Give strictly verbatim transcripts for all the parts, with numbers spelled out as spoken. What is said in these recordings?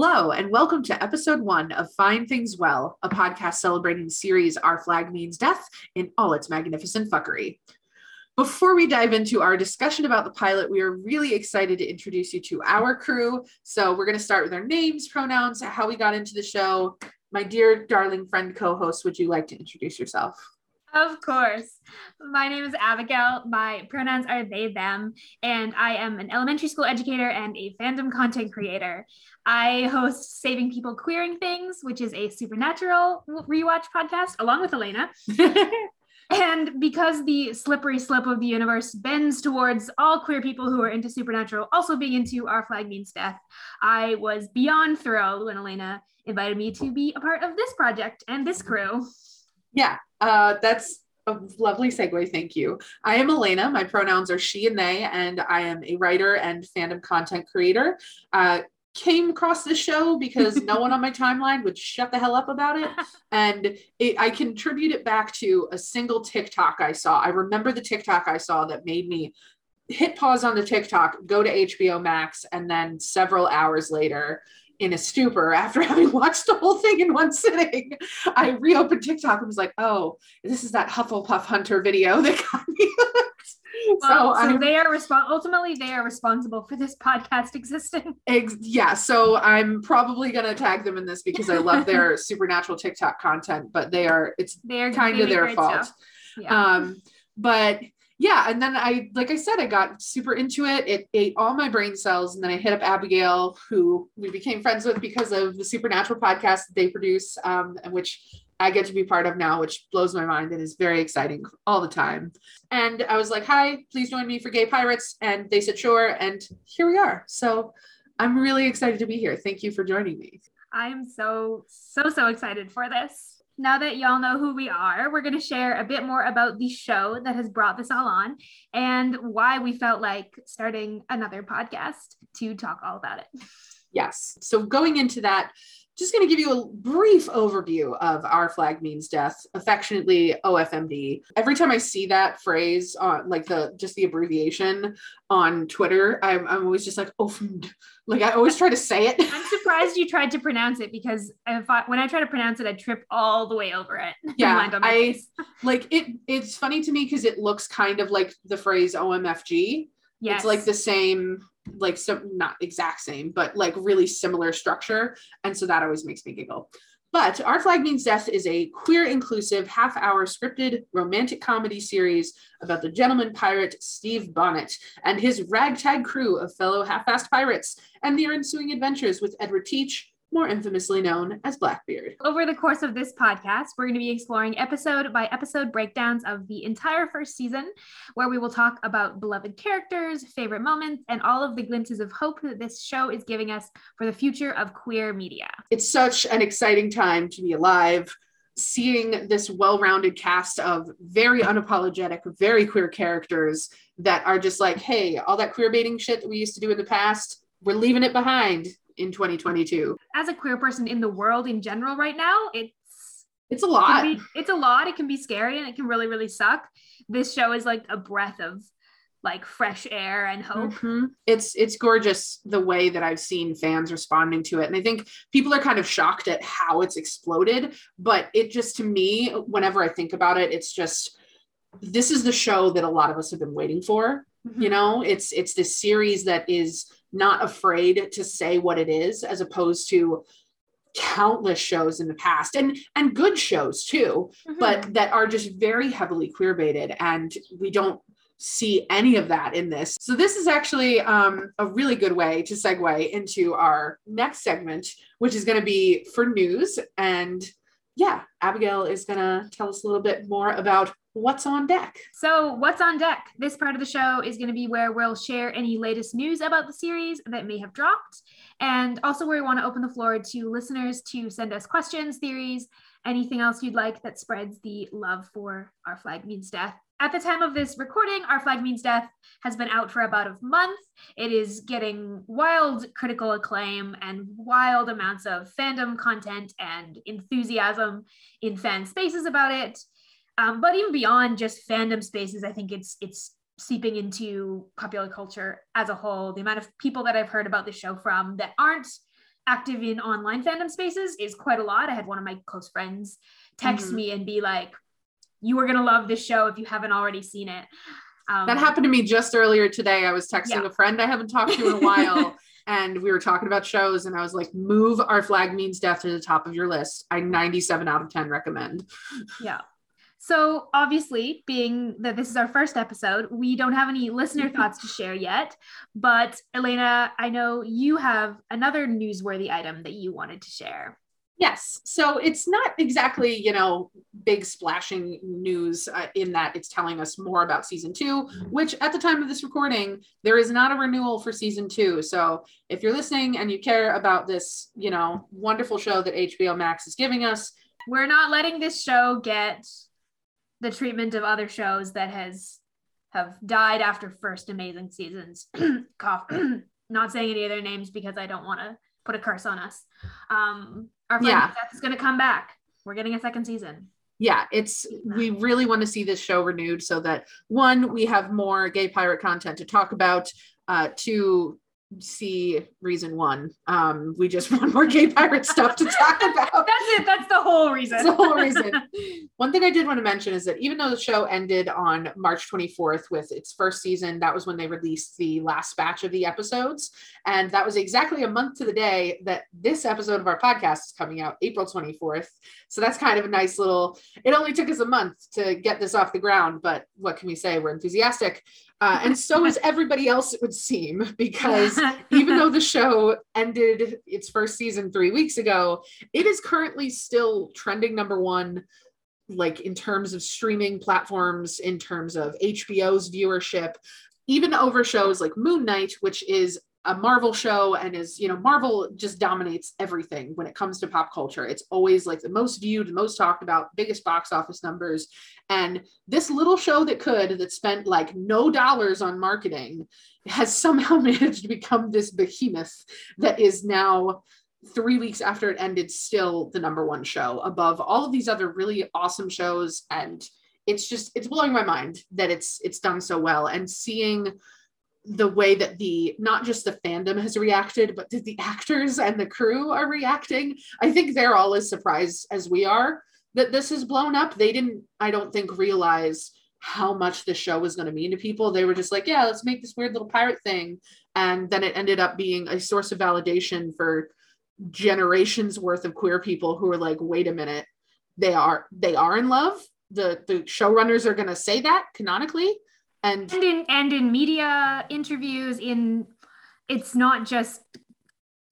Hello, and welcome to episode one of Find Things Well, a podcast celebrating the series Our Flag Means Death in all its magnificent fuckery. Before we dive into our discussion about the pilot, we are really excited to introduce you to our crew. So we're going to start with our names, pronouns, how we got into the show. My dear, darling friend co-host, would you like to introduce yourself? Of course. My name is Abigail. My pronouns are they, them, and I am an elementary school educator and a fandom content creator. I host Saving People Queering Things, which is a Supernatural rewatch podcast, along with Elayna. And because the slippery slope of the universe bends towards all queer people who are into Supernatural also being into Our Flag Means Death, I was beyond thrilled when Elayna invited me to be a part of this project and this crew. Yeah, uh, that's a lovely segue. Thank you. I am Elayna. My pronouns are she and they, and I am a writer and fandom content creator. Uh, came across this show because no one on my timeline would shut the hell up about it. And it, I contribute it back to a single TikTok I saw. I remember the TikTok I saw that made me hit pause on the TikTok, go to H B O Max, and then several hours later, in a stupor after having watched the whole thing in one sitting, I reopened TikTok and was like, oh, this is that Hufflepuff Hunter video that got me. Well, so so they are responsible. Ultimately, they are responsible for this podcast existing. Ex- yeah. So I'm probably going to tag them in this because I love their Supernatural TikTok content, but they are, it's they are kind of their fault. Yeah. Um, but yeah. And then I, like I said, I got super into it. It ate all my brain cells. And then I hit up Abigail, who we became friends with because of the Supernatural podcast that they produce, um, and which I get to be part of now, which blows my mind and is very exciting all the time. And I was like, hi, please join me for Gay Pirates. And they said, sure. And here we are. So I'm really excited to be here. Thank you for joining me. I'm so, so, so excited for this. Now that y'all know who we are, we're going to share a bit more about the show that has brought this all on and why we felt like starting another podcast to talk all about it. Yes. So going into that, just going to give you a brief overview of Our Flag Means Death, affectionately O F M D. Every time I see that phrase on like the, just the abbreviation on Twitter, I'm, I'm always just like, oh, like I always try to say it. I'm surprised you tried to pronounce it because I thought when I try to pronounce it, I trip all the way over it. Yeah. I like it. It's funny to me because it looks kind of like the phrase O M F G. Yes. It's like the same, like some, not exact same, but like really similar structure. And so that always makes me giggle. But Our Flag Means Death is a queer inclusive half hour scripted romantic comedy series about the gentleman pirate Steve Bonnet and his ragtag crew of fellow half-assed pirates and their ensuing adventures with Edward Teach, more infamously known as Blackbeard. Over the course of this podcast, we're going to be exploring episode by episode breakdowns of the entire first season, where we will talk about beloved characters, favorite moments, and all of the glimpses of hope that this show is giving us for the future of queer media. It's such an exciting time to be alive, seeing this well-rounded cast of very unapologetic, very queer characters that are just like, hey, all that queer baiting shit that we used to do in the past, we're leaving it behind in twenty twenty-two. As a queer person in the world in general right now, it's it's a lot. It can be, it's a lot. It can be scary and it can really, really suck. This show is like a breath of like fresh air and hope. Mm-hmm. It's it's gorgeous the way that I've seen fans responding to it. And I think people are kind of shocked at how it's exploded, but it just, to me, whenever I think about it, it's just, this is the show that a lot of us have been waiting for. Mm-hmm. You know, it's it's this series that is not afraid to say what it is, as opposed to countless shows in the past and and good shows too, mm-hmm. but that are just very heavily queer baited, and we don't see any of that in this. So this is actually um a really good way to segue into our next segment, which is going to be for news. And yeah, Abigail is gonna tell us a little bit more about what's on deck. So what's on deck? This part of the show is going to be where we'll share any latest news about the series that may have dropped. And also where we want to open the floor to listeners to send us questions, theories, anything else you'd like that spreads the love for Our Flag Means Death. At the time of this recording, Our Flag Means Death has been out for about a month. It is getting wild critical acclaim and wild amounts of fandom content and enthusiasm in fan spaces about it. Um, but even beyond just fandom spaces, I think it's it's seeping into popular culture as a whole. The amount of people that I've heard about this show from that aren't active in online fandom spaces is quite a lot. I had one of my close friends text mm-hmm. me and be like, you are going to love this show if you haven't already seen it. Um, that happened to me just earlier today. I was texting yeah. a friend I haven't talked to in a while and we were talking about shows and I was like, move Our Flag Means Death to the top of your list. I ninety-seven out of ten recommend. Yeah. So obviously, being that this is our first episode, we don't have any listener thoughts to share yet, but Elayna, I know you have another newsworthy item that you wanted to share. Yes. So it's not exactly, you know, big splashing news uh, in that it's telling us more about season two, which at the time of this recording, there is not a renewal for season two. So if you're listening and you care about this, you know, wonderful show that H B O Max is giving us, we're not letting this show get the treatment of other shows that has have died after first amazing seasons. Cough. Not saying any of their names because I don't want to put a curse on us. Um, Our friend yeah. Seth is going to come back. We're getting a second season. Yeah, it's we really want to see this show renewed so that, one, we have more gay pirate content to talk about. Uh, two, see reason one. Um, we just want more gay pirate stuff to talk about. That's it. That's the whole reason. That's the whole reason. One thing I did want to mention is that even though the show ended on March twenty-fourth with its first season, that was when they released the last batch of the episodes. And that was exactly a month to the day that this episode of our podcast is coming out, April twenty-fourth. So that's kind of a nice little, it only took us a month to get this off the ground, but what can we say? We're enthusiastic. Uh, and so is everybody else, it would seem, because even though the show ended its first season three weeks ago, it is currently still trending number one, like in terms of streaming platforms, in terms of H B O's viewership, even over shows like Moon Knight, which is a Marvel show and is, you know, Marvel just dominates everything when it comes to pop culture. It's always like the most viewed, the most talked about, biggest box office numbers. And this little show that could, that spent like no dollars on marketing, has somehow managed to become this behemoth that is now three weeks after it ended, still the number one show above all of these other really awesome shows. And it's just, it's blowing my mind that it's, it's done so well. And seeing the way that the, not just the fandom has reacted, but that the actors and the crew are reacting. I think they're all as surprised as we are that this has blown up. They didn't, I don't think, realize how much the show was going to mean to people. They were just like, yeah, let's make this weird little pirate thing. And then it ended up being a source of validation for generations worth of queer people who are like, wait a minute, they are, they are in love. The, the showrunners are going to say that canonically. And, and in and in media interviews, in it's not just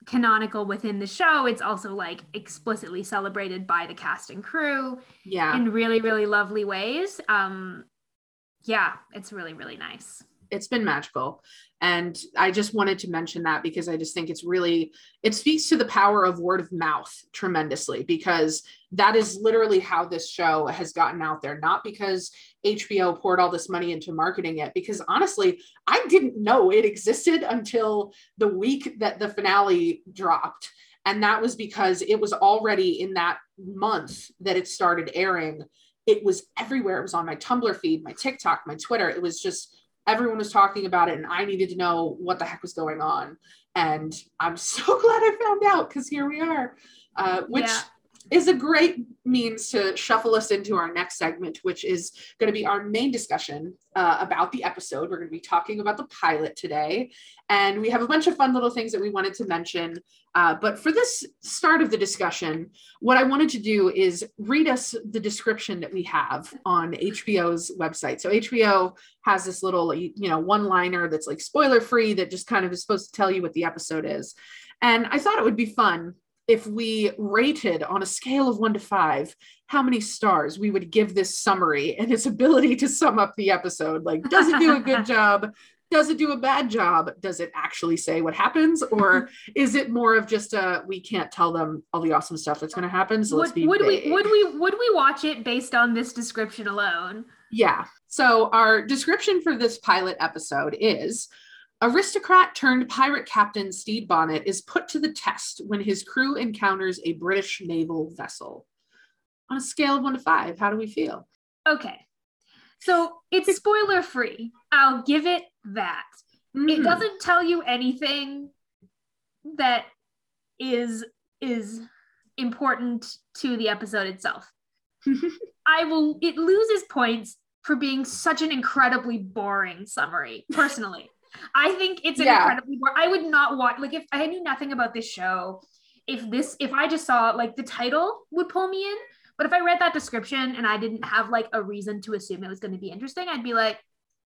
canonical within the show, it's also like explicitly celebrated by the cast and crew yeah in really, really lovely ways. Um yeah it's really, really nice. It's been magical, and I just wanted to mention that because I just think it's really, it speaks to the power of word of mouth tremendously, because that is literally how this show has gotten out there. Not because H B O poured all this money into marketing it, because honestly, I didn't know it existed until the week that the finale dropped. And that was because it was already in that month that it started airing. It was everywhere. It was on my Tumblr feed, my TikTok, my Twitter. It was just, everyone was talking about it, and I needed to know what the heck was going on. And I'm so glad I found out, because here we are, uh, which yeah. is a great means to shuffle us into our next segment, which is going to be our main discussion uh, about the episode. We're going to be talking about the pilot today, and we have a bunch of fun little things that we wanted to mention. Uh, but for this start of the discussion, what I wanted to do is read us the description that we have on H B O's website. So H B O has this little, you know, one-liner that's like spoiler-free that just kind of is supposed to tell you what the episode is. And I thought it would be fun if we rated on a scale of one to five, how many stars we would give this summary and its ability to sum up the episode. Like, does it do a good job? Does it do a bad job? Does it actually say what happens? Or is it more of just a, we can't tell them all the awesome stuff that's going to happen, so would, let's be would vague. we Would we would we watch it based on this description alone? Yeah. So our description for this pilot episode is, aristocrat turned pirate captain Steve Bonnet is put to the test when his crew encounters a British naval vessel. On a scale of one to five, how do we feel? Okay. So it's spoiler free. I'll give it that. Mm-hmm. It doesn't tell you anything that is is important to the episode itself. I will, it loses points for being such an incredibly boring summary, personally. I think it's an yeah. incredibly boring, I would not watch, like if I knew nothing about this show, if this, if I just saw like the title would pull me in, but if I read that description and I didn't have like a reason to assume it was going to be interesting, I'd be like,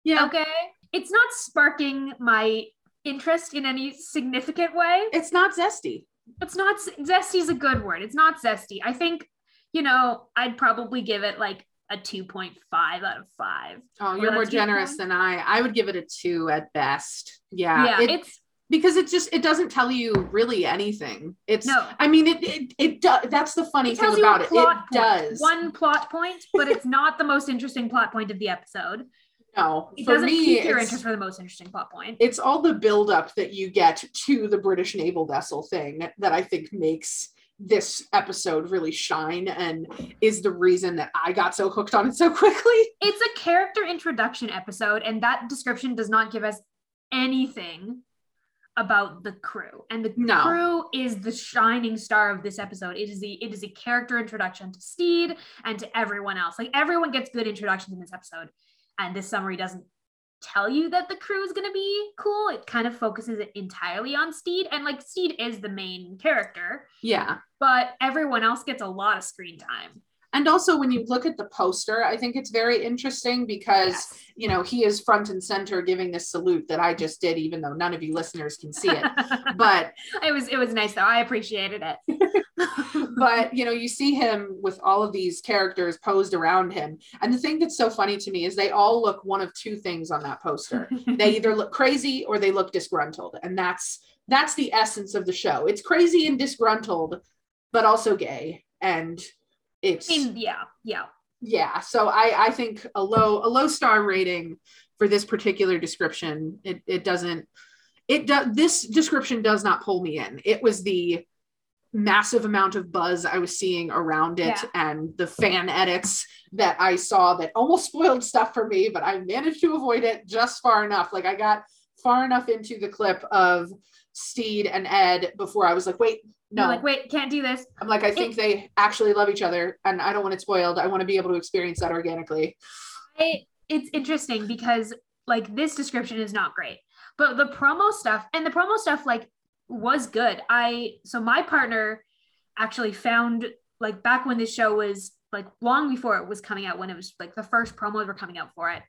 yeah, okay. It's not sparking my interest in any significant way. It's not zesty. It's not, zesty is a good word. It's not zesty. I think, you know, I'd probably give it like a two point five out of five. Oh, you're more generous than I. I would give it a two at best. Yeah. Yeah. It, it's because it just, it doesn't tell you really anything. It's, no. I mean, it, it, it does. That's the funny thing about it. It does. One plot point, but it's not the most interesting plot point of the episode. No, it for doesn't me, keep your interest for the most interesting plot point. It's all the buildup that you get to the British naval vessel thing that I think makes this episode really shine and is the reason that I got so hooked on it so quickly. It's a character introduction episode, and that description does not give us anything about the crew. And the no. crew is the shining star of this episode. It is the it is a character introduction to Steed and to everyone else. Like everyone gets good introductions in this episode. And this summary doesn't tell you that the crew is going to be cool. It kind of focuses it entirely on Steed. And like Steed is the main character. Yeah. But everyone else gets a lot of screen time. And also when you look at the poster, I think it's very interesting because, yes. you know, he is front and center giving this salute that I just did, even though none of you listeners can see it. But it was, it was nice though. I appreciated it. But, you know, you see him with all of these characters posed around him. And the thing that's so funny to me is they all look one of two things on that poster. They either look crazy or they look disgruntled. And that's, that's the essence of the show. It's crazy and disgruntled, but also gay. And it's, I mean, yeah, yeah, yeah. So I, I think a low, a low star rating for this particular description. It, it doesn't, it does, this description does not pull me in. It was the massive amount of buzz I was seeing around it yeah. and the fan edits that I saw that almost spoiled stuff for me, but I managed to avoid it just far enough. Like I got far enough into the clip of Steed and Ed before I was like, wait, no. You're like, wait, can't do this. I'm like, I think it, they actually love each other and I don't want it spoiled. I want to be able to experience that organically. I, it's interesting because like this description is not great, but the promo stuff and the promo stuff, like was good. I, so my partner actually found like back when this show was like long before it was coming out, when it was like the first promos were coming out for it,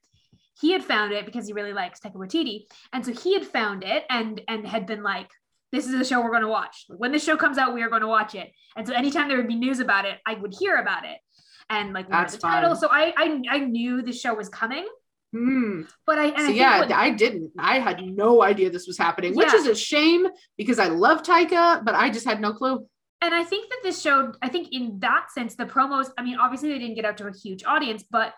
he had found it because he really likes Taika Waititi. And so he had found it and, and had been like, this is the show we're going to watch. When this show comes out, we are going to watch it. And so anytime there would be news about it, I would hear about it. And like, that's the fun. Title. So I, I, I knew the show was coming. Mm. But I, and so I yeah, when, I didn't, I had no idea this was happening, which yeah. is a shame because I love Taika, but I just had no clue. And I think that this showed, I think in that sense, the promos, I mean, obviously they didn't get out to a huge audience, but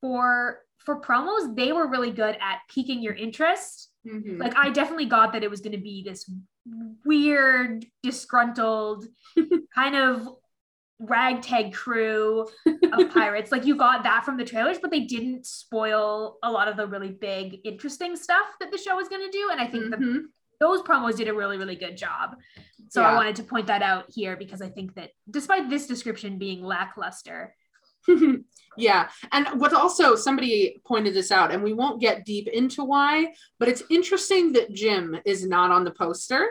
for, for promos, they were really good at piquing your interest. Mm-hmm. Like I definitely got that it was going to be this weird, disgruntled kind of ragtag crew of pirates. Like you got that from the trailers, but they didn't spoil a lot of the really big interesting stuff that the show was going to do. And I think mm-hmm. the, those promos did a really really good job, so yeah. I wanted to point that out here because I think that despite this description being lackluster yeah. And what also somebody pointed this out, and we won't get deep into why, but it's interesting that Jim is not on the poster.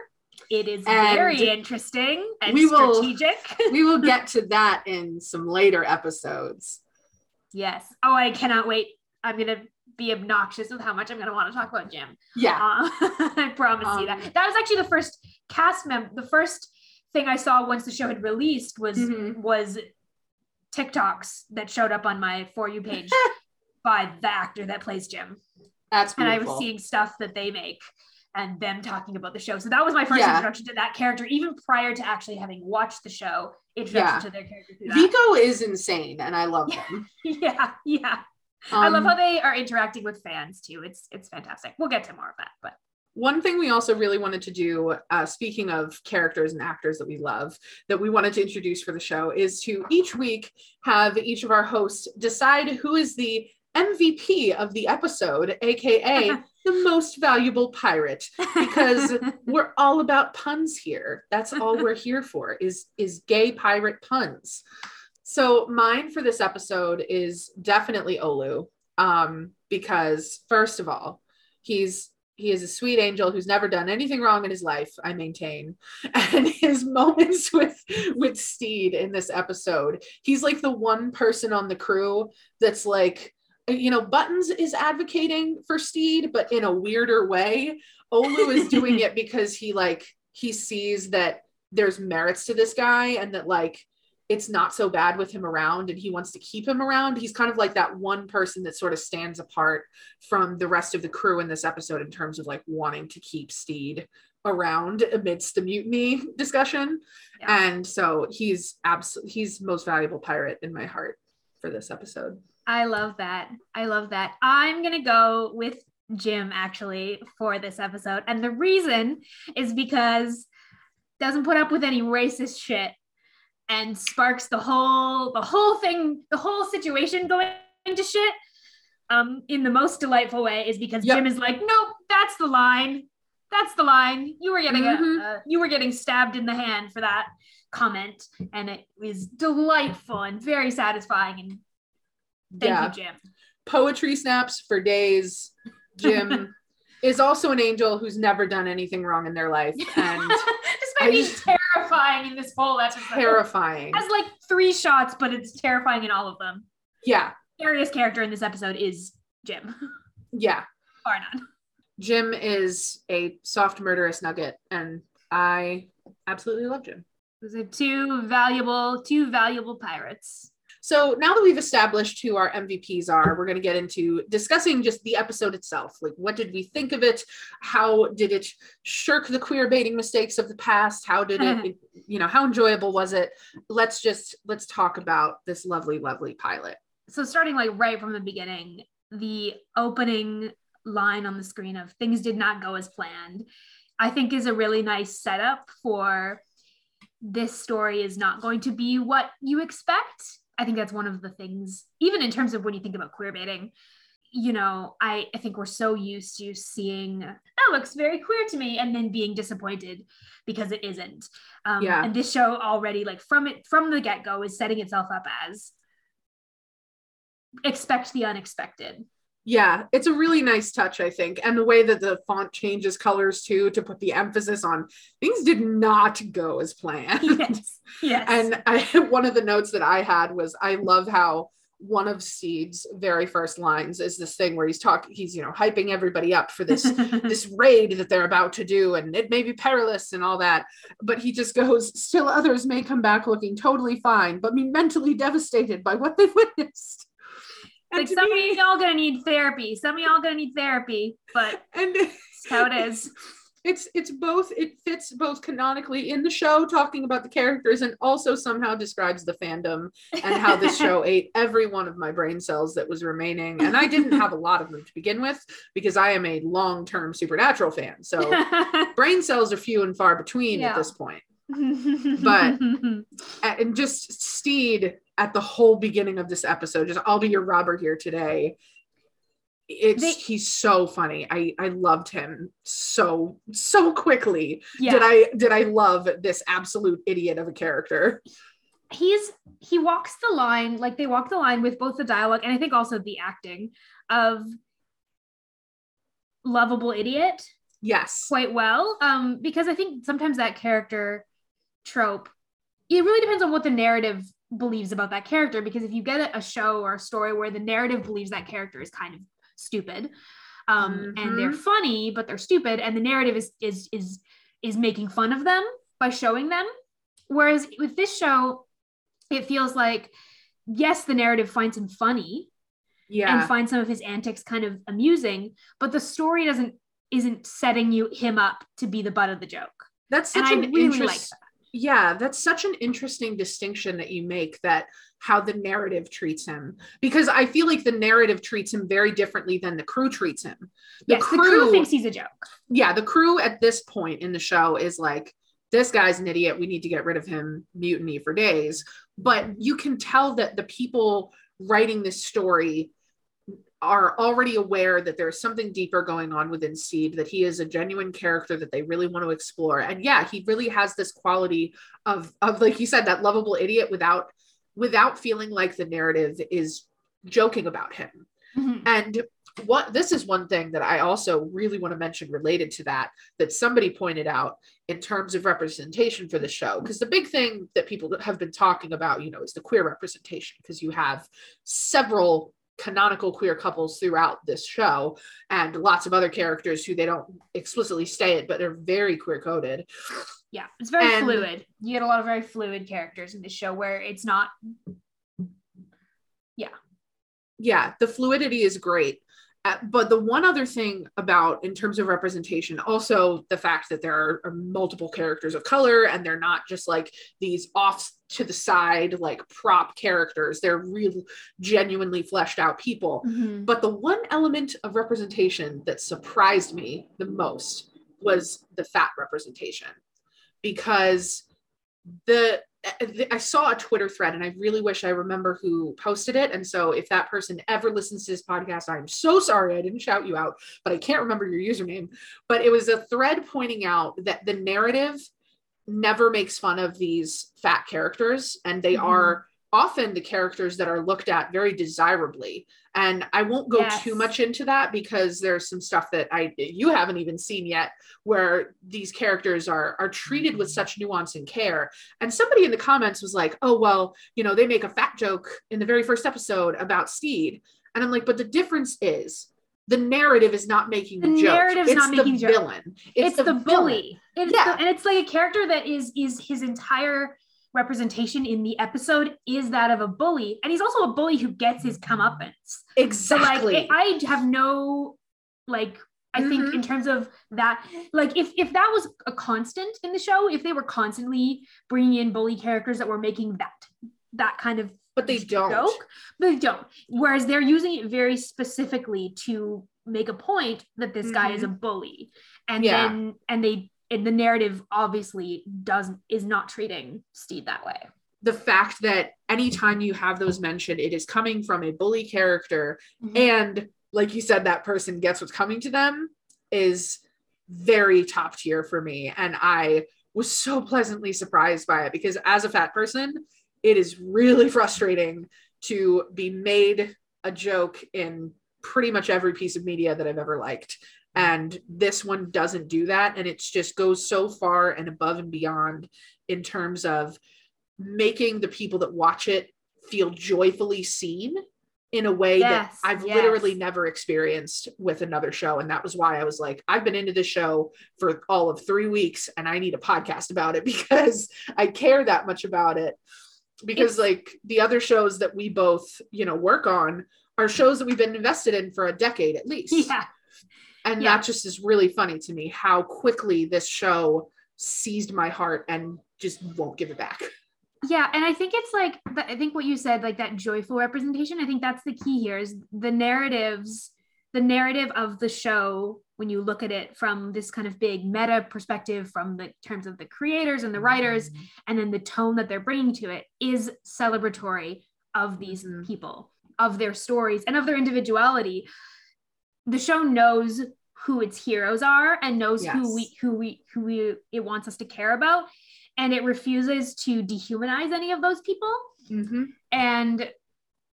It is and very interesting and we will, strategic. We will get to that in some later episodes. Yes. Oh, I cannot wait. I'm going to be obnoxious with how much I'm going to want to talk about Jim. Yeah. Um, I promise um, you that. That was actually the first cast member. The first thing I saw once the show had released was, mm-hmm. was TikToks that showed up on my For You page by the actor that plays Jim. That's beautiful. And I was seeing stuff that they make. And them talking about the show. So that was my first yeah. introduction to that character, even prior to actually having watched the show, introduction yeah. to their character. Through that. Vico is insane, and I love yeah. them. yeah, yeah. Um, I love how they are interacting with fans, too. It's it's fantastic. We'll get to more of that. But one thing we also really wanted to do, uh, speaking of characters and actors that we love, that we wanted to introduce for the show, is to each week have each of our hosts decide who is the M V P of the episode, aka the most valuable pirate, because we're all about puns here. That's all we're here for, is is gay pirate puns. So mine for this episode is definitely Olu, um, because first of all, he's he is a sweet angel who's never done anything wrong in his life, I maintain. And his moments with, with Steed in this episode, he's like the one person on the crew that's like, you know, Buttons is advocating for Steed, but in a weirder way. Olu is doing it because he like, he sees that there's merits to this guy and that like, it's not so bad with him around and he wants to keep him around. He's kind of like that one person that sort of stands apart from the rest of the crew in this episode in terms of like wanting to keep Steed around amidst the mutiny discussion. Yeah. And so he's absolutely, he's most valuable pirate in my heart for this episode. I love that. I love that. I'm going to go with Jim actually for this episode. And the reason is because doesn't put up with any racist shit. And sparks the whole, the whole thing, the whole situation going to shit um, in the most delightful way is because yep. Jim is like, nope, that's the line. That's the line. You were getting, mm-hmm. a, uh, you were getting stabbed in the hand for that comment. And it was delightful and very satisfying. And thank yeah. you, Jim. Poetry snaps for days. Jim is also an angel who's never done anything wrong in their life. And despite being terrible. Terrifying in this whole episode. Terrifying. It has like three shots, but it's terrifying in all of them. Yeah. The scariest character in this episode is Jim. Yeah. Far none. Jim is a soft, murderous nugget, and I absolutely love Jim. Those are two valuable, two valuable pirates. So now that we've established who our M V Ps are, we're going to get into discussing just the episode itself. Like, what did we think of it? How did it shirk the queer baiting mistakes of the past? How did it, you know, how enjoyable was it? Let's just, let's talk about this lovely, lovely pilot. So starting like right from the beginning, the opening line on the screen of things did not go as planned, I think is a really nice setup for this story is not going to be what you expect. I think that's one of the things, even in terms of when you think about queerbaiting, you know, I, I think we're so used to seeing, that looks very queer to me, and then being disappointed because it isn't. Um, yeah. And this show already, like from it, from the get-go is setting itself up as expect the unexpected. Yeah, it's a really nice touch, I think. And the way that the font changes colors too, to put the emphasis on things did not go as planned. Yes, yes. And I, one of the notes that I had was, I love how one of Steve's very first lines is this thing where he's talking, he's, you know, hyping everybody up for this, this raid that they're about to do. And it may be perilous and all that, but he just goes, still others may come back looking totally fine, but be mentally devastated by what they've witnessed. And like some me, of y'all gonna need therapy. Some of y'all gonna need therapy, but and that's how it is. It's it's both. It fits both canonically in the show, talking about the characters, and also somehow describes the fandom and how this show ate every one of my brain cells that was remaining. And I didn't have a lot of them to begin with because I am a long-term Supernatural fan. So brain cells are few and far between yeah. at this point. But and just Steed at the whole beginning of this episode, just I'll be your robber here today. It's they, he's so funny. I I loved him so so quickly. Yeah. Did I did I love this absolute idiot of a character? He's he walks the line like they walk the line with both the dialogue and I think also the acting of lovable idiot. Yes, quite well. Um, because I think sometimes that character trope, it really depends on what the narrative believes about that character, because if you get a show or a story where the narrative believes that character is kind of stupid um mm-hmm. and they're funny but they're stupid and the narrative is is is is making fun of them by showing them, whereas with this show it feels like yes the narrative finds him funny yeah and finds some of his antics kind of amusing, but the story doesn't isn't setting you him up to be the butt of the joke. That's such and an I really interest- like that. Yeah, that's such an interesting distinction that you make, that how the narrative treats him, because I feel like the narrative treats him very differently than the crew treats him. The yes, crew, the crew thinks he's a joke. Yeah, the crew at this point in the show is like, this guy's an idiot, we need to get rid of him, mutiny for days. But you can tell that the people writing this story are already aware that there's something deeper going on within Steve, that he is a genuine character that they really want to explore. And yeah, he really has this quality of, of like you said, that lovable idiot without, without feeling like the narrative is joking about him. Mm-hmm. And what, this is one thing that I also really want to mention related to that, that somebody pointed out in terms of representation for the show. Because the big thing that people have been talking about, you know, is the queer representation, because you have several canonical queer couples throughout this show and lots of other characters who they don't explicitly state, but they're very queer coded. Yeah, it's very and, fluid. You get a lot of very fluid characters in this show where it's not. Yeah. Yeah, the fluidity is great. Uh, but the one other thing about in terms of representation, also the fact that there are, are multiple characters of color, and they're not just like these off to the side, like prop characters. They're real, genuinely fleshed out people. Mm-hmm. But the one element of representation that surprised me the most was the fat representation, because the I saw a Twitter thread, and I really wish I remember who posted it. And so if that person ever listens to this podcast, I'm so sorry I didn't shout you out, but I can't remember your username. But it was a thread pointing out that the narrative never makes fun of these fat characters, and they mm-hmm. are often the characters that are looked at very desirably. And I won't go yes. too much into that, because there's some stuff that I you haven't even seen yet, where these characters are are treated with such nuance and care. And somebody in the comments was like, oh, well, you know, they make a fat joke in the very first episode about Steed. And I'm like, but the difference is the narrative is not making the, the joke. Narrative's it's not the making villain. Joke. It's, it's the, the bully. It's yeah. the, and it's like a character that is is his entire representation in the episode is that of a bully, and he's also a bully who gets his comeuppance. Exactly. So like, I have no, like, I mm-hmm. think in terms of that, like, if if that was a constant in the show, if they were constantly bringing in bully characters that were making that that kind of but they joke, don't, but they don't. Whereas they're using it very specifically to make a point that this mm-hmm. guy is a bully, and yeah. then and they. And the narrative obviously doesn't is not treating Steve that way. The fact that anytime you have those mentioned, it is coming from a bully character, mm-hmm. and like you said, that person gets what's coming to them, is very top tier for me. And I was so pleasantly surprised by it, because as a fat person, it is really frustrating to be made a joke in pretty much every piece of media that I've ever liked. And this one doesn't do that. And it just goes so far and above and beyond in terms of making the people that watch it feel joyfully seen in a way yes, that I've yes. literally never experienced with another show. And that was why I was like, I've been into this show for all of three weeks and I need a podcast about it, because I care that much about it. Because it's- like the other shows that we both, you know, work on are shows that we've been invested in for a decade at least. Yeah. And yeah. that just is really funny to me, how quickly this show seized my heart and just won't give it back. Yeah. And I think it's like, I think what you said, like that joyful representation, I think that's the key here, is the narratives, the narrative of the show, when you look at it from this kind of big meta perspective, from the terms of the creators and the writers, mm-hmm. and then the tone that they're bringing to it is celebratory of these mm-hmm. people, of their stories and of their individuality. The show knows who its heroes are and knows yes. who we who we who we it wants us to care about, and it refuses to dehumanize any of those people, mm-hmm. and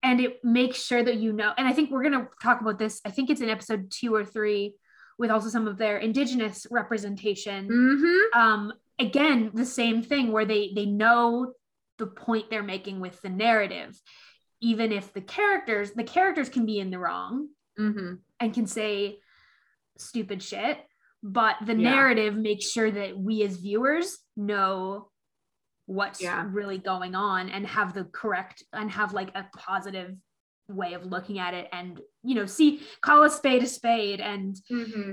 and it makes sure that you know. And I think we're gonna talk about this. I think it's in episode two or three with also some of their indigenous representation. Mm-hmm. Um, again, the same thing where they they know the point they're making with the narrative, even if the characters the characters can be in the wrong. Mm-hmm. And can say stupid shit, but the yeah. narrative makes sure that we as viewers know what's yeah. really going on and have the correct and have like a positive way of looking at it, and you know, see, call a spade a spade. And mm-hmm.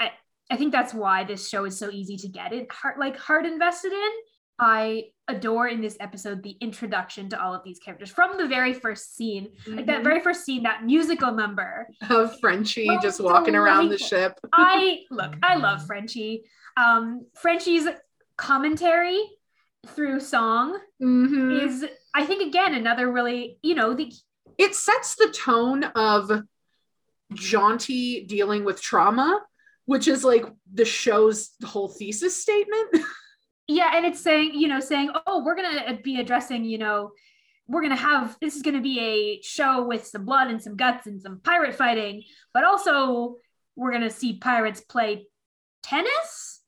I, I think that's why this show is so easy to get it heart like heart invested in. I adore in this episode the introduction to all of these characters from the very first scene, mm-hmm. like that very first scene, that musical number of Frenchie oh, just walking delightful. Around the ship. I look, I love Frenchie. Um, Frenchie's commentary through song mm-hmm. is, I think, again, another really, you know, the it sets the tone of jaunty dealing with trauma, which is like the show's whole thesis statement. Yeah. And it's saying, you know, saying, oh, we're going to be addressing, you know, we're going to have, this is going to be a show with some blood and some guts and some pirate fighting, but also we're going to see pirates play tennis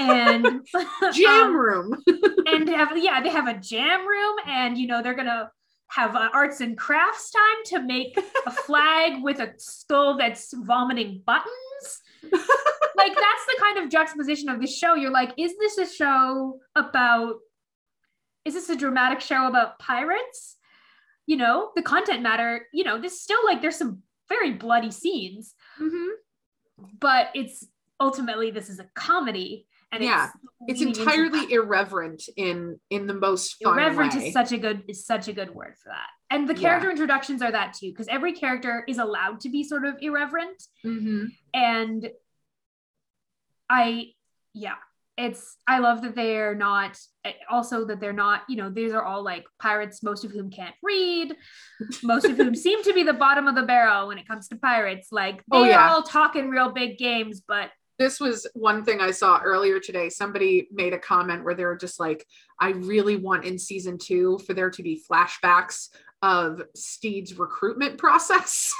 and jam um, room and have, yeah, they have a jam room, and, you know, they're going to have uh, arts and crafts time to make a flag with a skull that's vomiting buttons. Like, that's the kind of juxtaposition of this show. You're like, is this a show about, is this a dramatic show about pirates? You know, the content matter, you know, this still, like, there's some very bloody scenes, mm-hmm. but it's ultimately, this is a comedy. And yeah, it's, it's entirely irreverent in, in the most fun irreverent way. Is such a good, is such a good word for that. And the character yeah. introductions are that too, because every character is allowed to be sort of irreverent. Mm-hmm. And I, yeah, it's, I love that they're not, also that they're not, you know, these are all like pirates, most of whom can't read, most of whom seem to be the bottom of the barrel when it comes to pirates. Like, they oh, yeah. are all talking real big games, but this was one thing I saw earlier today. Somebody made a comment where they were just like, I really want in season two for there to be flashbacks of Steed's recruitment process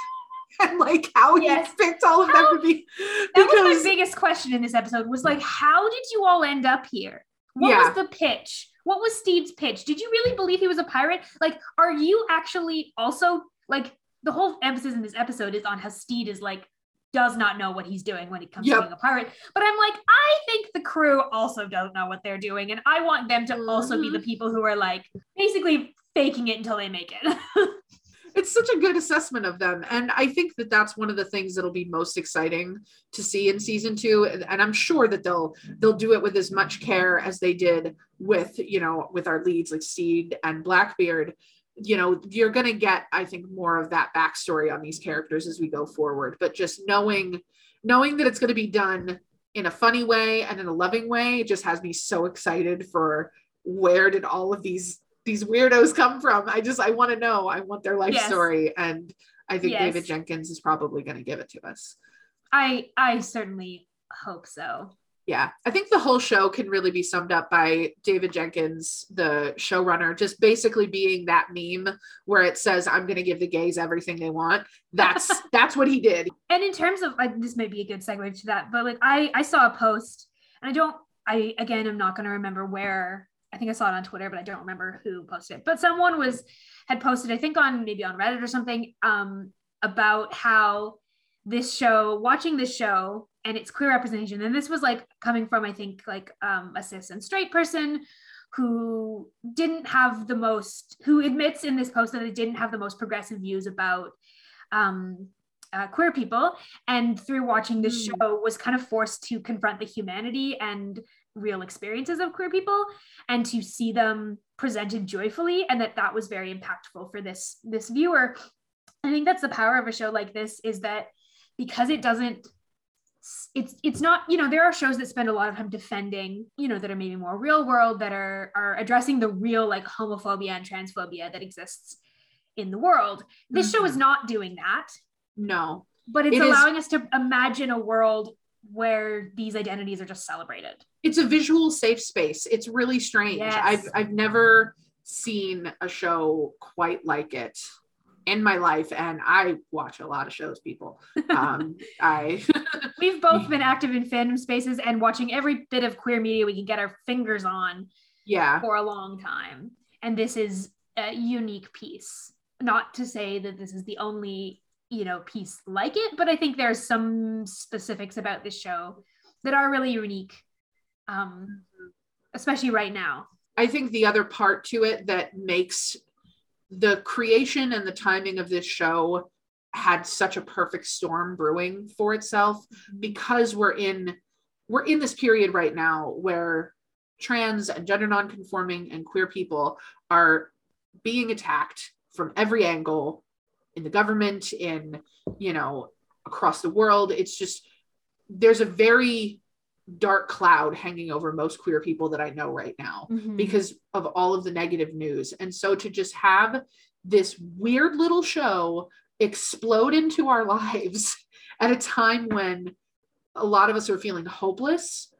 and like how yes. he picked all of how, them to be. That because, was my biggest question in this episode was like, how did you all end up here? What yeah. was the pitch? What was Steed's pitch? Did you really believe he was a pirate? Like, are you actually also like, the whole emphasis in this episode is on how Steed is like, does not know what he's doing when it comes yep. to being a pirate. But I'm like, I think the crew also don't know what they're doing. And I want them to mm-hmm. also be the people who are like basically faking it until they make it. It's such a good assessment of them. And I think that that's one of the things that'll be most exciting to see in season two. And I'm sure that they'll, they'll do it with as much care as they did with, you know, with our leads like Steed and Blackbeard. You know, you're going to get, I think, more of that backstory on these characters as we go forward, but just knowing, knowing that it's going to be done in a funny way and in a loving way, just has me so excited for where did all of these, these weirdos come from? I just, I want to know, I want their life yes. story. And I think yes. David Jenkins is probably going to give it to us. I, I certainly hope so. Yeah, I think the whole show can really be summed up by David Jenkins, the showrunner, just basically being that meme where it says, I'm going to give the gays everything they want. That's that's what he did. And in terms of, like, this may be a good segue to that, but like I, I saw a post, and I don't, I again, I'm not going to remember where, I think I saw it on Twitter, but I don't remember who posted it. But someone was, had posted, I think on, maybe on Reddit or something, um, about how this show, watching this show, and it's queer representation. And this was like coming from, I think, like um, a cis and straight person who didn't have the most, who admits in this post that they didn't have the most progressive views about um, uh, queer people. And through watching this mm. show was kind of forced to confront the humanity and real experiences of queer people and to see them presented joyfully. And that that was very impactful for this, this viewer. I think that's the power of a show like this, is that because it doesn't, it's it's not, you know, there are shows that spend a lot of time defending, you know, that are maybe more real world, that are are addressing the real like homophobia and transphobia that exists in the world. This mm-hmm. show is not doing that. No. But it's it allowing is, us to imagine a world where these identities are just celebrated. It's a visual safe space. It's really strange. Yes. I've I've never seen a show quite like it in my life, and I watch a lot of shows, people. Um, I we've both been active in fandom spaces and watching every bit of queer media we can get our fingers on, yeah, for a long time. And this is a unique piece. Not to say that this is the only, you know, piece like it, but I think there's some specifics about this show that are really unique, um, especially right now. I think the other part to it that makes the creation and the timing of this show had such a perfect storm brewing for itself, because we're in, we're in this period right now where trans and gender nonconforming and queer people are being attacked from every angle, in the government, in, you know, across the world. It's just, there's a very dark cloud hanging over most queer people that I know right now, mm-hmm. because of all of the negative news. And so to just have this weird little show explode into our lives at a time when a lot of us are feeling hopeless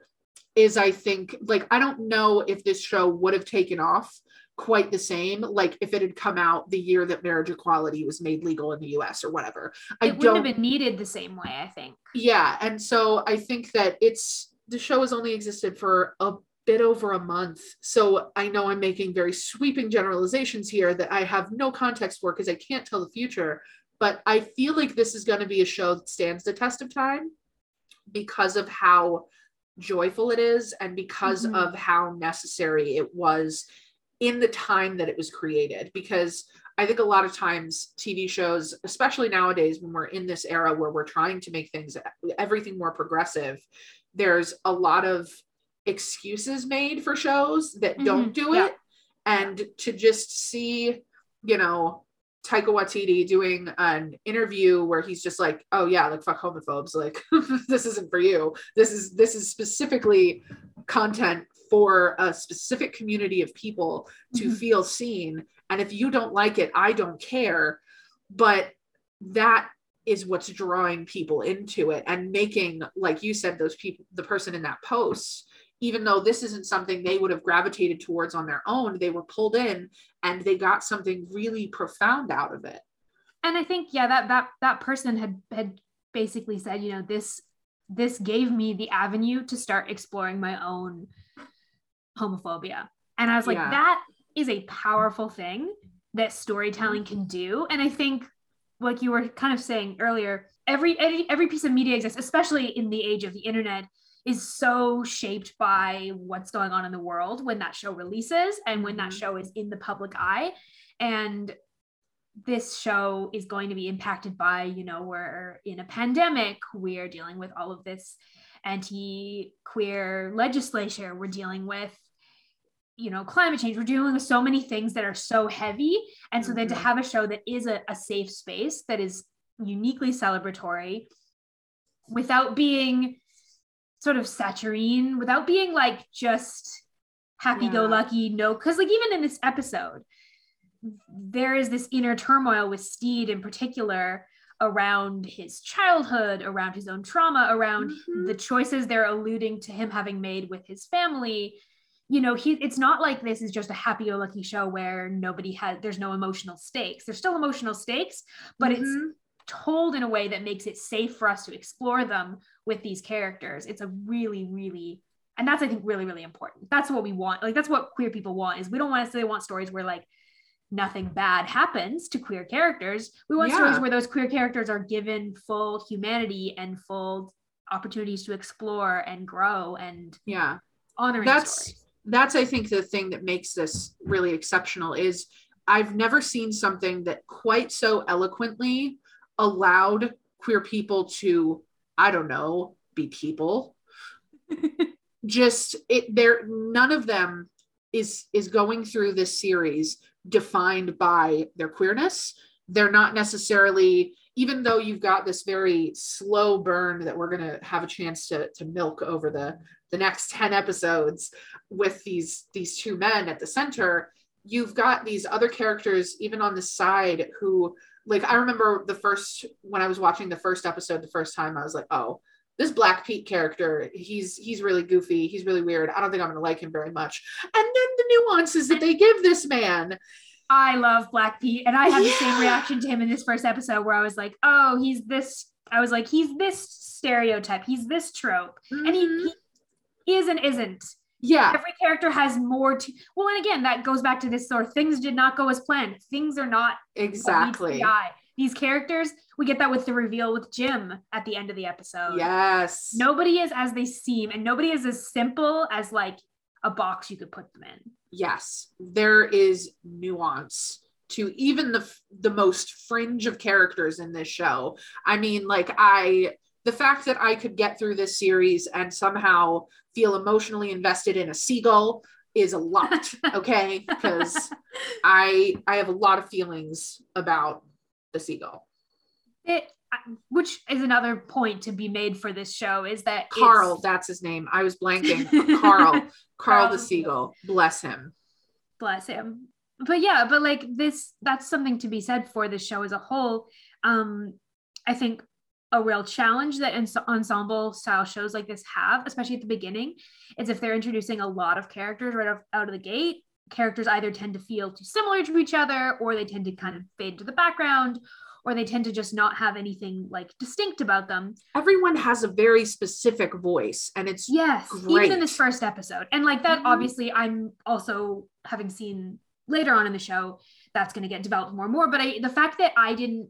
is, I think, like, I don't know if this show would have taken off quite the same, like if it had come out the year that marriage equality was made legal in the U S or whatever. It I wouldn't don't, have been needed the same way, I think. Yeah. And so I think that it's, the show has only existed for a bit over a month. So I know I'm making very sweeping generalizations here that I have no context for because I can't tell the future, but I feel like this is going to be a show that stands the test of time because of how joyful it is and because mm-hmm. of how necessary it was in the time that it was created. Because I think a lot of times T V shows, especially nowadays when we're in this era where we're trying to make things, everything more progressive, there's a lot of excuses made for shows that mm-hmm. don't do it. Yeah. And to just see, you know, Taika Waititi doing an interview where he's just like, oh yeah, like fuck homophobes, like this isn't for you. This is, this is specifically content for a specific community of people to mm-hmm. feel seen. And if you don't like it, I don't care. But that is what's drawing people into it and making, like you said, those people, the person in that post, even though this isn't something they would have gravitated towards on their own, they were pulled in and they got something really profound out of it. And I think, yeah, that, that, that person had, had basically said, you know, this, this gave me the avenue to start exploring my own homophobia. And I was like, yeah. that is a powerful thing that storytelling can do. And I think, like you were kind of saying earlier, every, every, every piece of media exists, especially in the age of the internet, is so shaped by what's going on in the world when that show releases and when that show is in the public eye. And this show is going to be impacted by, you know, we're in a pandemic, we're dealing with all of this anti-queer legislation, we're dealing with, you know, climate change, we're dealing with so many things that are so heavy. And so mm-hmm. then to have a show that is a, a safe space that is uniquely celebratory without being sort of saccharine, without being like just happy-go-lucky, yeah. no, because like even in this episode, there is this inner turmoil with Steed in particular around his childhood, around his own trauma, around mm-hmm. the choices they're alluding to him having made with his family. You know, he, it's not like this is just a happy-go-lucky show where nobody has, there's no emotional stakes. There's still emotional stakes, but mm-hmm. it's told in a way that makes it safe for us to explore them with these characters. It's a really, really, and that's, I think, really, really important. That's what we want. Like, that's what queer people want, is we don't want to say they want stories where like nothing bad happens to queer characters. We want yeah. stories where those queer characters are given full humanity and full opportunities to explore and grow and yeah. honoring that's, stories. That's, I think, the thing that makes this really exceptional is I've never seen something that quite so eloquently allowed queer people to, I don't know, be people. Just it there, none of them is is going through this series defined by their queerness. They're not necessarily, even though you've got this very slow burn that we're gonna have a chance to to milk over the the next ten episodes with these these two men at the center, you've got these other characters even on the side who, like, I remember the first, when I was watching the first episode the first time, I was like, oh, this Black Pete character, he's he's really goofy. He's really weird. I don't think I'm going to like him very much. And then the nuances that they give this man. I love Black Pete. And I had yeah. the same reaction to him in this first episode where I was like, oh, he's this. I was like, he's this stereotype. He's this trope. Mm-hmm. And he, he is and isn't. Yeah. Every character has more to, well, and again, that goes back to this sort of things did not go as planned. Things are not exactly. These characters, we get that with the reveal with Jim at the end of the episode. Yes. Nobody is as they seem, and nobody is as simple as like a box you could put them in. Yes. There is nuance to even the the most fringe of characters in this show. I mean, like I The fact that I could get through this series and somehow feel emotionally invested in a seagull is a lot, okay? Because I I have a lot of feelings about the seagull. It, which is another point to be made for this show is that Carl, it's... that's his name. I was blanking. Carl, Carl, Carl the seagull. Bless him. Bless him. But yeah, but like this, that's something to be said for the show as a whole. um, I think a real challenge that ens- ensemble style shows like this have, especially at the beginning, is if they're introducing a lot of characters right off, out of the gate, characters either tend to feel too similar to each other, or they tend to kind of fade to the background, or they tend to just not have anything like distinct about them. Everyone has a very specific voice, and it's yes, great. Even in this first episode. And like that, mm-hmm. obviously I'm also having seen later on in the show, that's going to get developed more and more. But I, the fact that I didn't,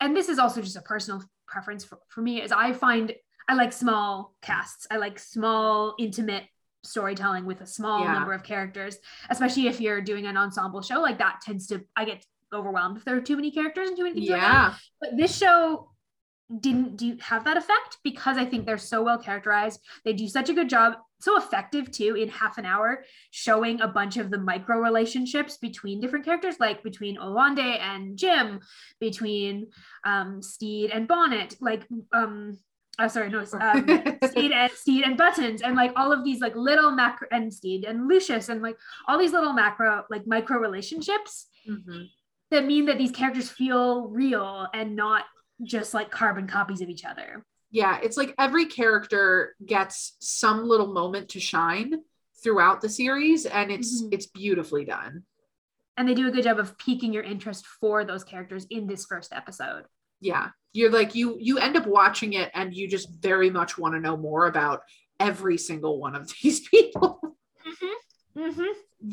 and this is also just a personal preference for, for me, is I find, I like small casts. I like small, intimate storytelling with a small yeah. number of characters, especially if you're doing an ensemble show like that. Tends to, I get overwhelmed if there are too many characters and too many things yeah. like that. But this show didn't do have that effect, because I think they're so well characterized. They do such a good job, so effective too, in half an hour showing a bunch of the micro relationships between different characters, like between Olande and Jim, between um Steed and Bonnet, like um oh sorry no um, Steed, and, Steed and Buttons, and like all of these like little macro, and Steed and Lucius, and like all these little macro like micro relationships mm-hmm. that mean that these characters feel real and not just like carbon copies of each other. Yeah, it's like every character gets some little moment to shine throughout the series, and it's mm-hmm. it's beautifully done. And they do a good job of piquing your interest for those characters in this first episode. Yeah, you're like, you you end up watching it and you just very much want to know more about every single one of these people. Mm-hmm. Mm-hmm.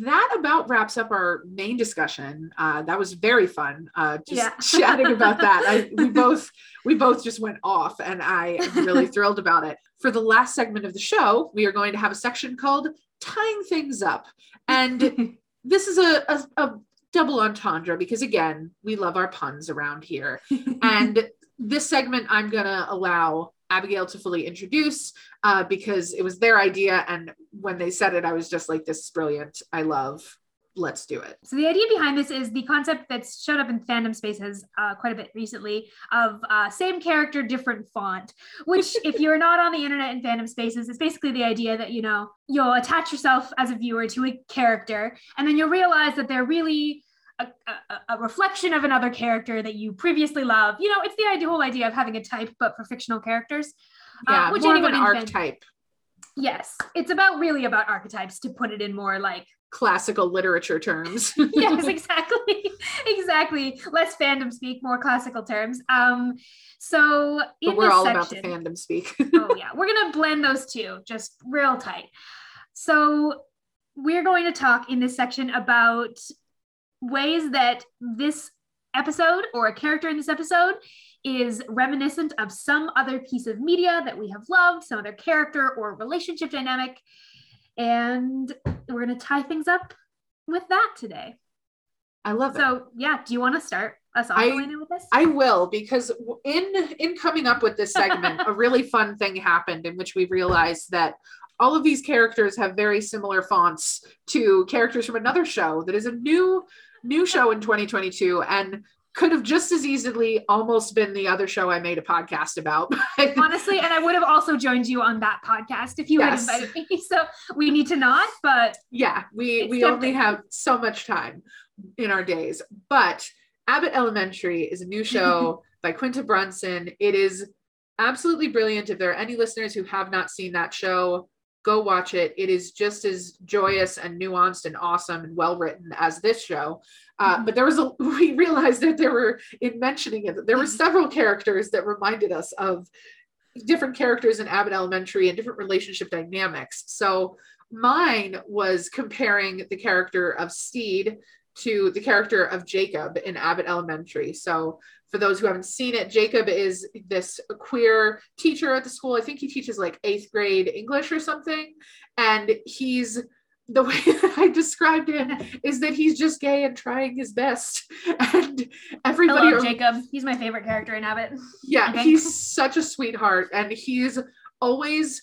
That about wraps up our main discussion. Uh, that was very fun. Uh, just yeah. chatting about that. I, we both we both just went off, and I am really thrilled about it. For the last segment of the show, we are going to have a section called Tying Things Up. And this is a, a, a double entendre, because again, we love our puns around here. And this segment I'm going to allow Abigail to fully introduce, uh, because it was their idea. And when they said it, I was just like, this is brilliant. I love, let's do it. So the idea behind this is the concept that's shown up in fandom spaces uh, quite a bit recently of uh, same character, different font, which if you're not on the internet in fandom spaces, it's basically the idea that, you know, you'll attach yourself as a viewer to a character, and then you'll realize that they're really A, a, a reflection of another character that you previously loved. You know, it's the whole idea of having a type, but for fictional characters. Yeah, uh, which more anyone of an archetype. Yes, it's about really about archetypes, to put it in more like classical literature terms. Yes, exactly, exactly. Less fandom speak, more classical terms. Um, so in but we're this all section, about the fandom speak. Oh yeah, we're gonna blend those two just real tight. So we're going to talk in this section about ways that this episode or a character in this episode is reminiscent of some other piece of media that we have loved, some other character or relationship dynamic. And we're going to tie things up with that today. I love so, it. So yeah, do you want to start us off with this? I will, because in, in coming up with this segment, a really fun thing happened in which we realized that all of these characters have very similar fonts to characters from another show that is a new new show in twenty twenty-two, and could have just as easily almost been the other show I made a podcast about. Honestly, and I would have also joined you on that podcast if you yes. had invited me. So we need to not, but yeah, we, we only have so much time in our days. But Abbott Elementary is a new show by Quinta Brunson. It is absolutely brilliant. If there are any listeners who have not seen that show, go watch it. It is just as joyous and nuanced and awesome and well-written as this show. Uh, but there was a, we realized that there were, in mentioning it, that there were several characters that reminded us of different characters in Abbott Elementary and different relationship dynamics. So mine was comparing the character of Steed to the character of Jacob in Abbott Elementary. So for those who haven't seen it, Jacob is this queer teacher at the school. I think he teaches like eighth grade English or something. And he's, the way that I described him is that he's just gay and trying his best. And everybody- I love Jacob. He's my favorite character in Abbott. Yeah, okay. He's such a sweetheart. And he's always,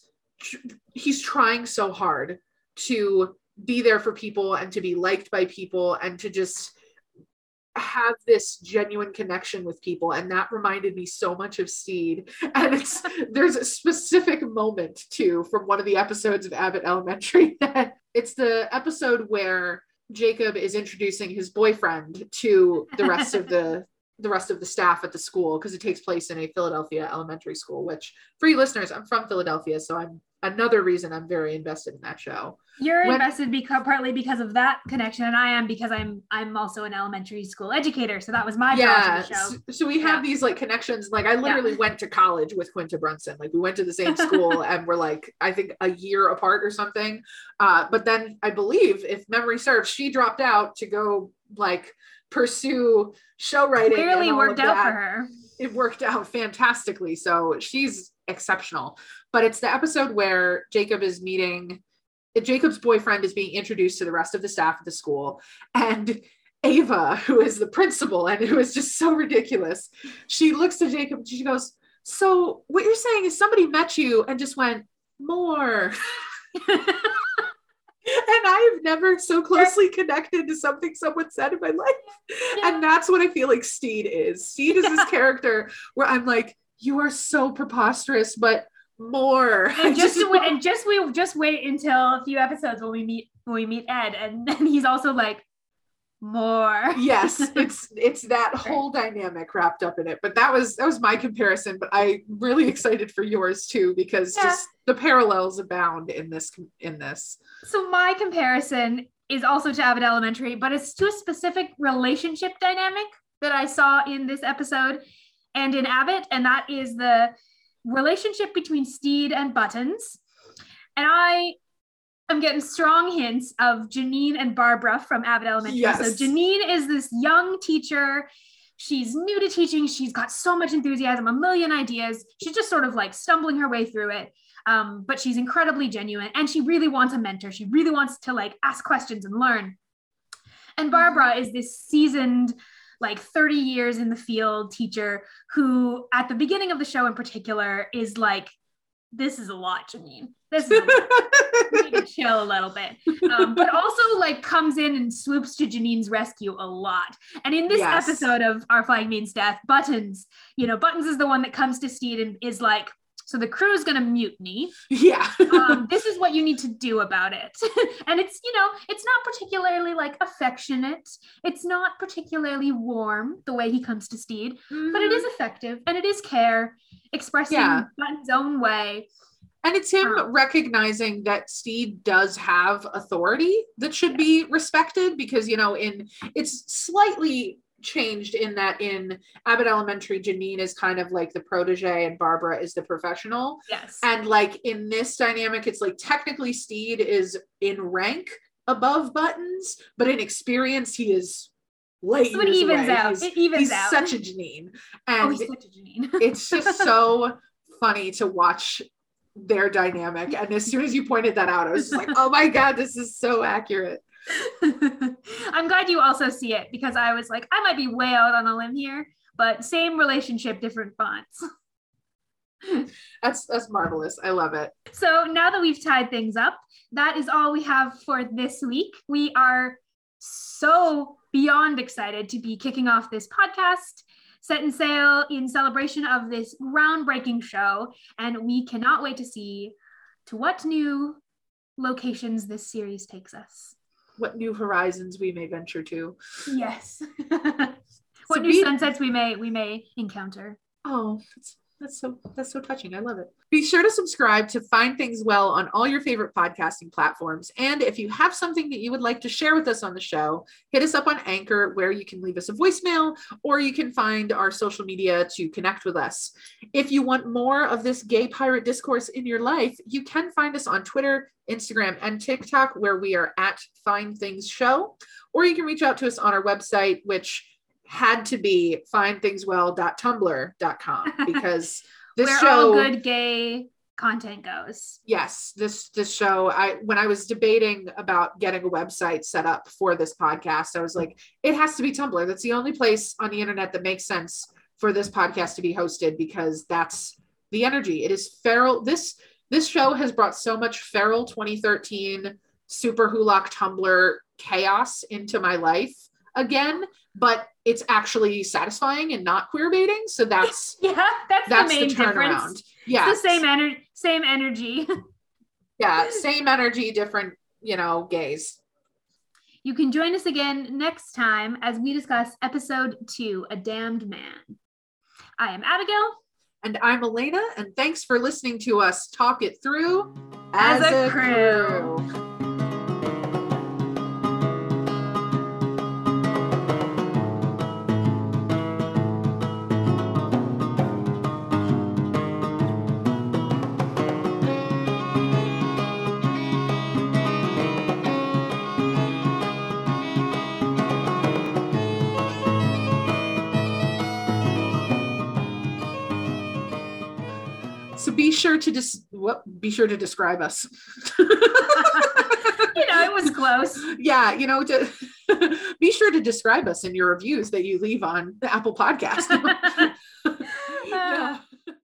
he's trying so hard to be there for people and to be liked by people and to just have this genuine connection with people. And that reminded me so much of Steed. And it's there's a specific moment too from one of the episodes of Abbott Elementary that it's the episode where Jacob is introducing his boyfriend to the rest of the the rest of the staff at the school, because it takes place in a Philadelphia elementary school, which, for you listeners, I'm from Philadelphia, so I'm another reason I'm very invested in that show. You're when, invested because partly because of that connection, and I am because I'm I'm also an elementary school educator, so that was my yeah, job in the show. So, so we have yeah. these like connections. Like I literally yeah. went to college with Quinta Brunson. Like we went to the same school and we're like, I think a year apart or something. Uh, but then I believe, if memory serves, she dropped out to go like pursue show writing. Clearly worked out that. for her. It worked out fantastically. So she's exceptional. But it's the episode where Jacob is meeting, Jacob's boyfriend is being introduced to the rest of the staff at the school. And Ava, who is the principal and who is just so ridiculous, she looks to Jacob and she goes, "So what you're saying is somebody met you and just went, more." And I've never so closely connected to something someone said in my life. Yeah. And that's what I feel like Steed is. Steed is yeah. this character where I'm like, you are so preposterous, but more. And just, just, and just we just wait until a few episodes when we meet when we meet Ed, and then he's also like, more. Yes, it's it's that whole dynamic wrapped up in it. But that was that was my comparison. But I'm really excited for yours too, because yeah. just the parallels abound in this in this. So my comparison is also to Abbott Elementary, but it's to a specific relationship dynamic that I saw in this episode and in Abbott, and that is the relationship between Steed and Buttons. And I I'm getting strong hints of Janine and Barbara from Abbott Elementary. Yes. So Janine is this young teacher. She's new to teaching. She's got so much enthusiasm, a million ideas. She's just sort of like stumbling her way through it. Um, but she's incredibly genuine and she really wants a mentor. She really wants to like ask questions and learn. And Barbara is this seasoned, like thirty years in the field teacher who at the beginning of the show in particular is like, "This is a lot, Janine. This is a lot. We need to chill a little bit." Um, but also like comes in and swoops to Janine's rescue a lot. And in this yes. episode of Our Flag Means Death, Buttons, you know, Buttons is the one that comes to Steed and is like, "So the crew is going to mutiny. Yeah. um, this is what you need to do about it." And it's, you know, it's not particularly like affectionate. It's not particularly warm the way he comes to Steed, mm-hmm. but it is effective and it is care expressing yeah. Button's own way. And it's him um, recognizing that Steed does have authority that should yeah. be respected, because, you know, in it's slightly changed in that in Abbott Elementary, Janine is kind of like the protege and Barbara is the professional. Yes. And like in this dynamic, it's like technically Steed is in rank above Buttons, but in experience he is late. So it evens way. out. He's, it evens he's out. Such a Janine. And oh, he's such a Janine. It's just so funny to watch their dynamic. And as soon as you pointed that out, I was just like, oh my God, this is so accurate. I'm glad you also see it, because I was like, I might be way out on a limb here, but same relationship, different fonts. that's that's marvelous. I love it. So now that we've tied things up, that is all we have for this week. We are so beyond excited to be kicking off this podcast, setting sail in celebration of this groundbreaking show, and we cannot wait to see to what new locations this series takes us. What new horizons we may venture to. Yes. What so new be- sunsets we may we may encounter. Oh, that's, that's so that's so touching. I love it. Be sure to subscribe to Find Things Well on all your favorite podcasting platforms. And if you have something that you would like to share with us on the show, hit us up on Anchor, where you can leave us a voicemail, or you can find our social media to connect with us. If you want more of this gay pirate discourse in your life, you can find us on Twitter, Instagram, and TikTok, where we are at Find Things Show, or you can reach out to us on our website, which had to be find things well dot tumblr dot com, because this where show all good gay content goes. Yes, this this show. I when I was debating about getting a website set up for this podcast, I was like, it has to be Tumblr. That's the only place on the internet that makes sense for this podcast to be hosted, because that's the energy. It is feral. This. This show has brought so much feral twenty thirteen Super Hulock Tumblr chaos into my life again, but it's actually satisfying and not queer baiting. So that's yeah, that's, that's the main the turnaround. Difference. Yeah, it's the same energy, same energy. yeah, same energy, different, you know, gays. You can join us again next time as we discuss episode two, A Damned Man. I am Abigail. And I'm Elayna. And thanks for listening to us talk it through as, as a, a crew. crew. Sure to just dis- well, be sure to describe us. You know, it was close. Yeah, you know, to be sure to describe us in your reviews that you leave on the Apple Podcast. Yeah.